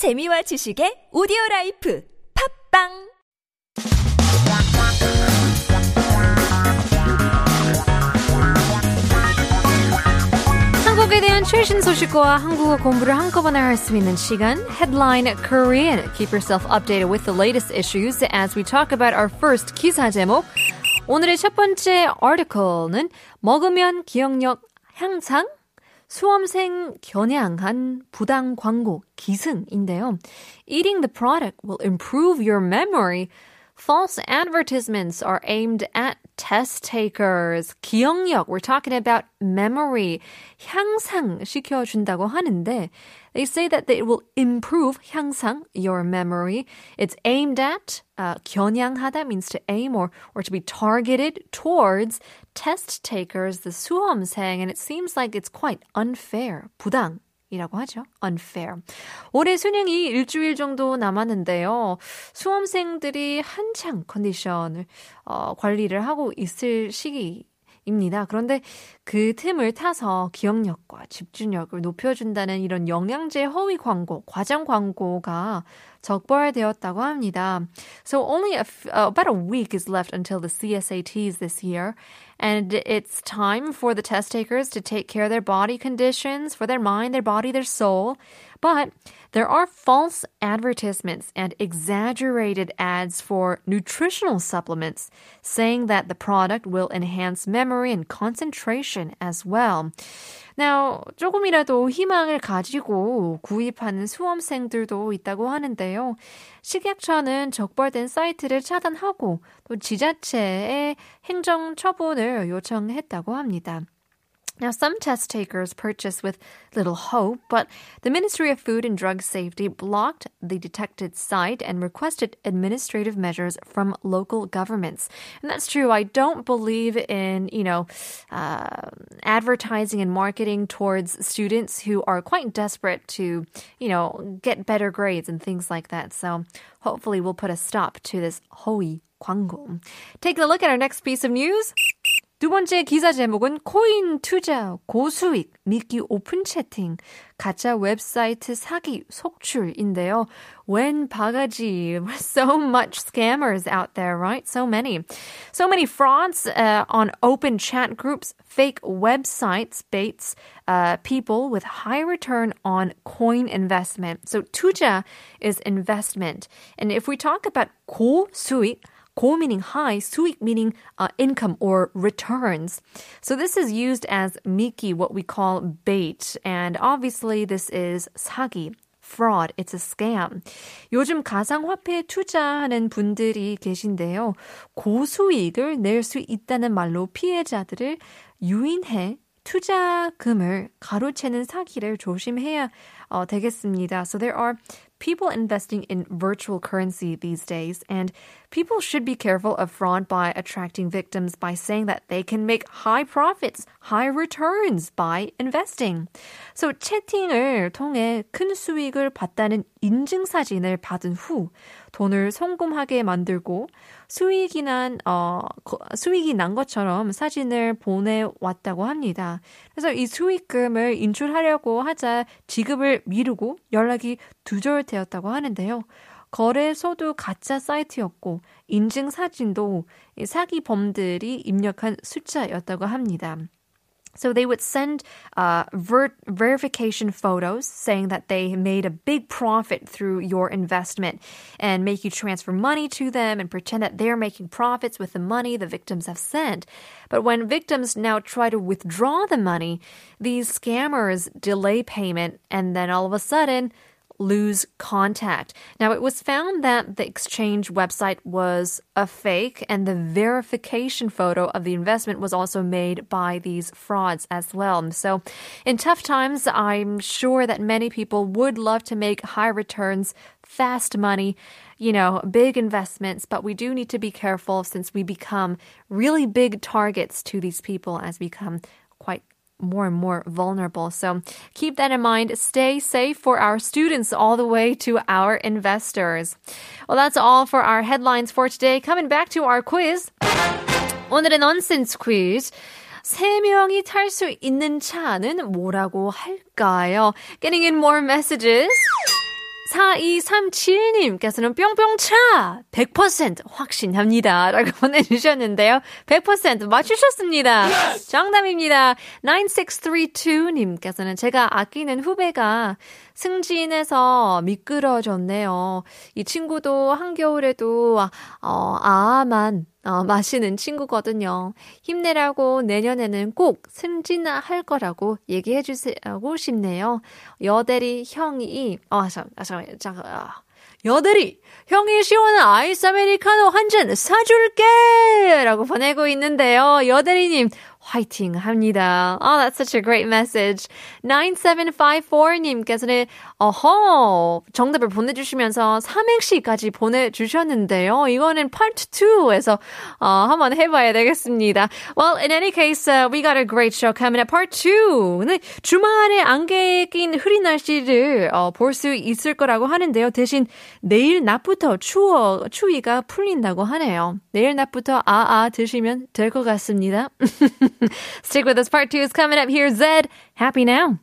재미와 지식의 오디오라이프 팝빵! 한국에 대한 최신 소식과 한국어 공부를 한꺼번에 할 수 있는 시간 Headline Korean. Keep yourself updated with the latest issues as we talk about our first 기사 제목. 오늘의 첫 번째 article는 먹으면 기억력 향상? 수험생 겨냥한 부당 광고 기승인데요. Eating the product will improve your memory. False advertisements are aimed at test takers. 기억력, we're talking about memory. 향상시켜준다고 하는데 they say that it will improve, 향상, your memory. It's aimed at, 겨냥하다 means to aim or to be targeted towards test takers, the 수험생, and it seems like it's quite unfair, 부당. 이라고 하죠. unfair. 올해 수능이 일주일 정도 남았는데요. 수험생들이 한창 컨디션을 관리를 하고 있을 시기입니다. 그런데 그 틈을 타서 기억력과 집중력을 높여준다는 이런 영양제 허위 광고, 과장 광고가 적발되었다고 합니다. So only about a week is left until the CSATs this year. And it's time for the test takers to take care of their body conditions, for their mind, their body, their soul. But there are false advertisements and exaggerated ads for nutritional supplements, saying that the product will enhance memory and concentration as well. Now, 조금이라도 희망을 가지고 구입하는 수험생들도 있다고 하는데요. 식약처는 적발된 사이트를 차단하고 또 지자체에 행정 처분을 요청했다고 합니다. Now, some test takers purchased with little hope, but the Ministry of Food and Drug Safety blocked the detected site and requested administrative measures from local governments. And that's true. I don't believe in, advertising and marketing towards students who are quite desperate to, get better grades and things like that. So hopefully we'll put a stop to this 허위 광고. Take a look at our next piece of news. 두 번째 기사 제목은 코인 투자 고수익 미끼 오픈 채팅 가짜 웹사이트 사기 속출인데요. When 바가지, so much scammers out there, right? So many frauds on open chat groups, fake websites baits people with high return on coin investment. So 투자 is investment, and if we talk about 고수익. Go meaning high, 수익 meaning income or returns. So this is used as 미끼, what we call bait. And obviously this is 사기, fraud. It's a scam. 요즘 가상화폐에 투자하는 분들이 계신데요. 고수익을 낼 수 있다는 말로 피해자들을 유인해 투자금을 가로채는 사기를 조심해야 되겠습니다. So there are people investing in virtual currency these days, and people should be careful of fraud by attracting victims by saying that they can make high profits, high returns by investing. So 채팅을 통해 큰 수익을 봤다는 인증사진을 받은 후 돈을 송금하게 만들고 수익이 난 것처럼 사진을 보내왔다고 합니다. 그래서 이 수익금을 인출하려고 하자 지급을 미루고 연락이 두절되었다고 하는데요. 거래소도 가짜 사이트였고 인증사진도 사기범들이 입력한 숫자였다고 합니다. So they would send verification photos saying that they made a big profit through your investment and make you transfer money to them and pretend that they're making profits with the money the victims have sent. But when victims now try to withdraw the money, these scammers delay payment and then all of a sudden lose contact. Now, it was found that the exchange website was a fake and the verification photo of the investment was also made by these frauds as well. So in tough times, I'm sure that many people would love to make high returns, fast money, big investments, but we do need to be careful since we become really big targets to these people as we become quite more and more vulnerable. So keep that in mind. Stay safe for our students all the way to our investors. Well, that's all for our headlines for today. Coming back to our quiz. 오늘의 nonsense quiz. 3명이 탈 수 있는 차는 뭐라고 할까요? Getting in more messages. 4237님께서는 뿅뿅차 100% 확신합니다 라고 보내주셨는데요. 100% 맞추셨습니다. Yes! 정답입니다. 9632님께서는 제가 아끼는 후배가 승진해서 미끄러졌네요. 이 친구도 한겨울에도 아아만 마시는 친구거든요. 힘내라고 내년에는 꼭 승진할 거라고 얘기해 주시고 싶네요. 여대리 형이 시원한 아이스 아메리카노 한 잔 사줄게! 라고 보내고 있는데요. 여대리님 화이팅 합니다. Oh, that's such a great message. 9754님께서는 정답을 보내주시면서 삼행시까지 보내주셨는데요. 이거는 Part 2에서 한번 해봐야 되겠습니다. Well, in any case, we got a great show coming up. Part 2. 네, 주말에 안개에 낀 흐린 날씨를 볼 수 있을 거라고 하는데요. 대신 내일 낮부터 추위가 풀린다고 하네요. 내일 낮부터 드시면 될 것 같습니다. Stick with us. Part 2 is coming up. Here's Zed. Happy now.